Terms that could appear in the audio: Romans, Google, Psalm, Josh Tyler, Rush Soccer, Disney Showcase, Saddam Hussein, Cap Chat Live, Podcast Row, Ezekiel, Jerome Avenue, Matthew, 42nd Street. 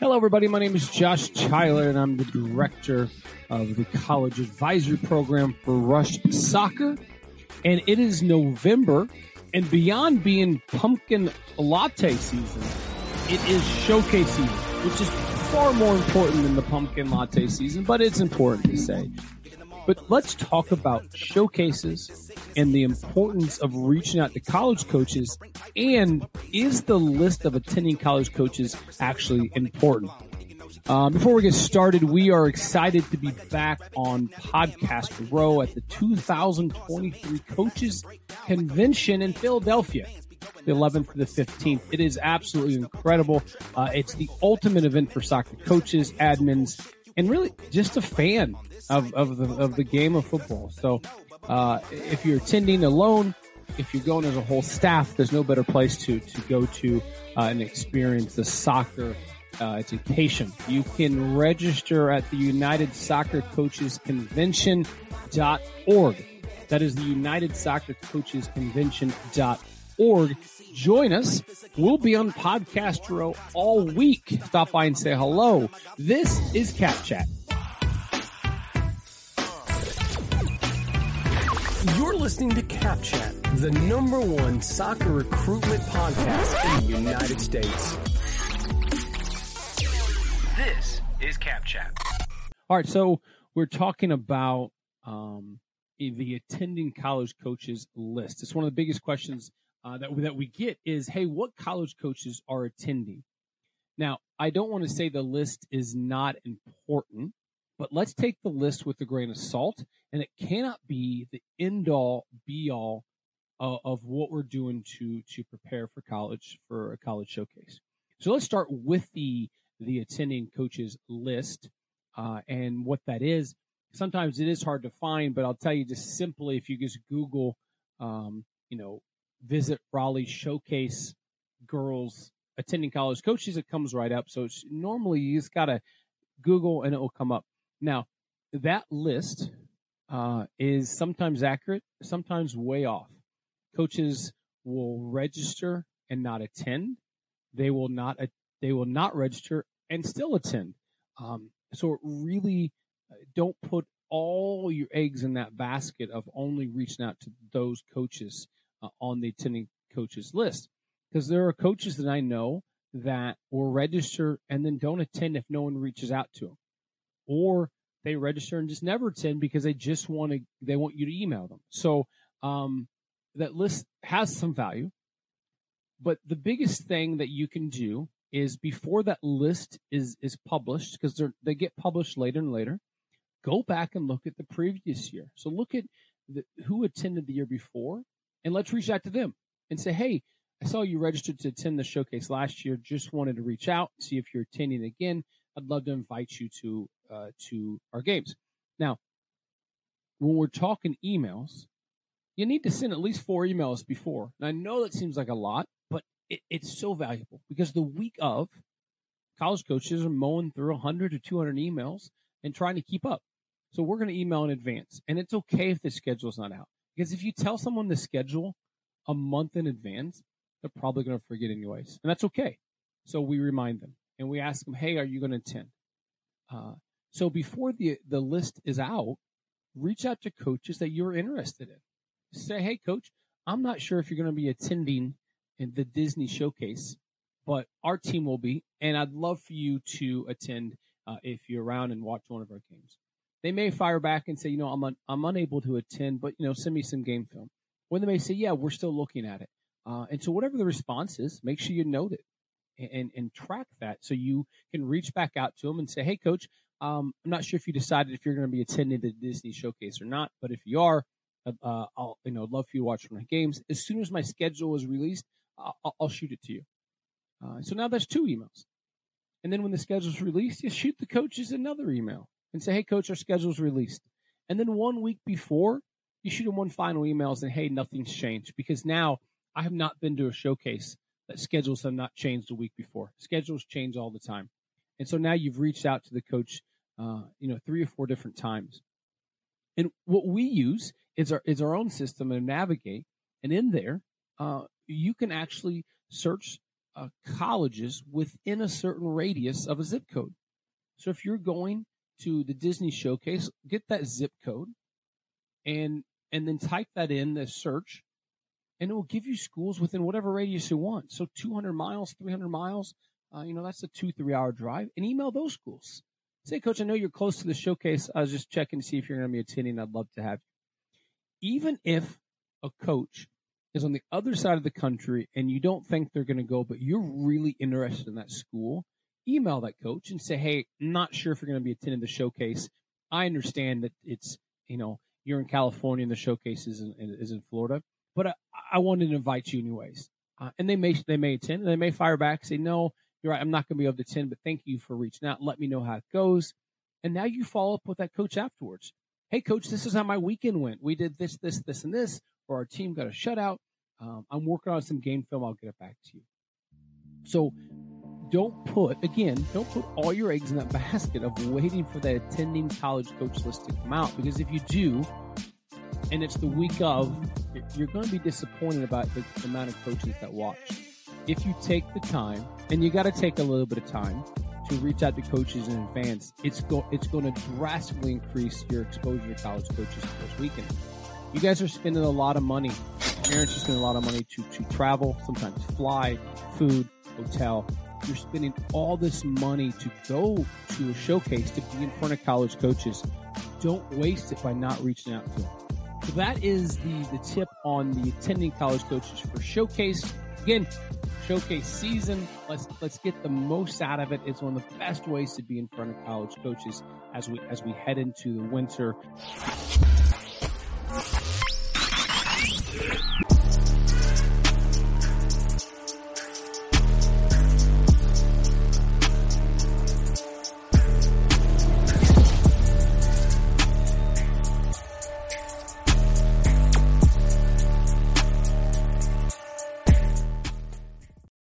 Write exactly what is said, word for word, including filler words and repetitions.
Hello, everybody. My name is Josh Tyler, and I'm the director of the College Advisory Program for Rush Soccer. And it is November, and beyond being pumpkin latte season, it is showcase season, which is far more important than the pumpkin latte season, but it's important to say. But let's talk about showcases and the importance of reaching out to college coaches, and is the list of attending college coaches actually important? Uh, before we get started, we are excited to be back on Podcast Row at the two thousand twenty-three Coaches Convention in Philadelphia, the eleventh to the fifteenth. It is absolutely incredible. Uh, it's the ultimate event for soccer coaches, admins, and really just a fan of, of the of the game of football. So uh, if you're attending alone, if you're going as a whole staff, there's no better place to, to go to uh, and experience the soccer uh, education. You can register at the United Soccer Coaches Convention dot org. That is the United Soccer Coaches Convention dot org. Join us. We'll be on Podcast Row all week. Stop by and say hello. This is Cap Chat. You're listening to Cap Chat, the number one soccer recruitment podcast in the United States. This is Cap Chat. All right, so we're talking about um, the attending college coaches list. It's one of the biggest questions Uh, that, that we get is, hey, what college coaches are attending? Now, I don't want to say the list is not important, but let's take the list with a grain of salt, and it cannot be the end-all, be-all uh, of what we're doing to to prepare for college, for a college showcase. So let's start with the, the attending coaches list uh, and what that is. Sometimes it is hard to find, but I'll tell you just simply, if you just Google, um, you know, Visit Raleigh Showcase Girls Attending College Coaches, it comes right up. So it's normally you just got to Google and it will come up. Now, that list uh, is sometimes accurate, sometimes way off. Coaches will register and not attend. They will not uh, they will not register and still attend. Um, so really don't put all your eggs in that basket of only reaching out to those coaches Uh, on the attending coaches list, because there are coaches that I know that will register and then don't attend if no one reaches out to them, or they register and just never attend because they just want to. They want you to email them. So um, that list has some value, but the biggest thing that you can do is before that list is is published, because they they get published later and later, go back and look at the previous year. So look at the, who attended the year before. And let's reach out to them and say, hey, I saw you registered to attend the showcase last year. Just wanted to reach out, see if you're attending again. I'd love to invite you to uh, to our games. Now, when we're talking emails, you need to send at least four emails before. And I know that seems like a lot, but it, it's so valuable because the week of, college coaches are mowing through one hundred to two hundred emails and trying to keep up. So we're going to email in advance. And it's okay if the schedule's not out. Because if you tell someone the schedule a month in advance, they're probably going to forget anyways. And that's okay. So we remind them. And we ask them, hey, are you going to attend? Uh, so before the, the list is out, reach out to coaches that you're interested in. Say, hey, coach, I'm not sure if you're going to be attending in the Disney Showcase, but our team will be. And I'd love for you to attend uh, if you're around and watch one of our games. They may fire back and say, you know, I'm un- I'm unable to attend, but, you know, send me some game film. When they may say, yeah, we're still looking at it. Uh, and so whatever the response is, make sure you note it and, and, and track that so you can reach back out to them and say, hey, coach, um, I'm not sure if you decided if you're going to be attending the Disney Showcase or not, but if you are, uh, I'll, you know, love for you to watch my games. As soon as my schedule is released, I'll, I'll shoot it to you. Uh, so now that's two emails. And then when the schedule is released, you shoot the coaches another email and say, hey, coach, our schedule's released. And then one week before, you shoot them one final email and say, hey, nothing's changed. Because now I have not been to a showcase that schedules have not changed a week before. Schedules change all the time. And so now you've reached out to the coach, uh, you know, three or four different times. And what we use is our is our own system to Navigate. And in there, uh, you can actually search uh, colleges within a certain radius of a zip code. So if you're going to the Disney Showcase, get that zip code and and then type that in the search, and it will give you schools within whatever radius you want. So two hundred miles, three hundred miles, uh, you know, that's a two, three-hour drive, and email those schools. Say, Coach, I know you're close to the showcase. I was just checking to see if you're going to be attending. I'd love to have you. Even if a coach is on the other side of the country and you don't think they're going to go, but you're really interested in that school, email that coach and say, hey, not sure if you're going to be attending the showcase. I understand that it's, you know, you're in California and the showcase is in, is in Florida, but I, I wanted to invite you anyways. Uh, and they may they may attend, and they may fire back and say, no, you're right, I'm not going to be able to attend, but thank you for reaching out. Let me know how it goes. And now you follow up with that coach afterwards. Hey, coach, this is how my weekend went. We did this, this, this, and this, or our team got a shutout. Um, I'm working on some game film. I'll get it back to you. So don't put, again, don't put all your eggs in that basket of waiting for that attending college coach list to come out, because if you do, and it's the week of, you're going to be disappointed about the amount of coaches that watch. If you take the time, and you got to take a little bit of time to reach out to coaches in advance, it's go, it's going to drastically increase your exposure to college coaches this weekend. You guys are spending a lot of money. Parents are spending a lot of money to, to travel, sometimes fly, food, hotel. You're spending all this money to go to a showcase to be in front of college coaches. Don't waste it by not reaching out to them. So that is the, the tip on the attending college coaches for showcase. Again, showcase season. Let's let's get the most out of it. It's one of the best ways to be in front of college coaches as we as we head into the winter.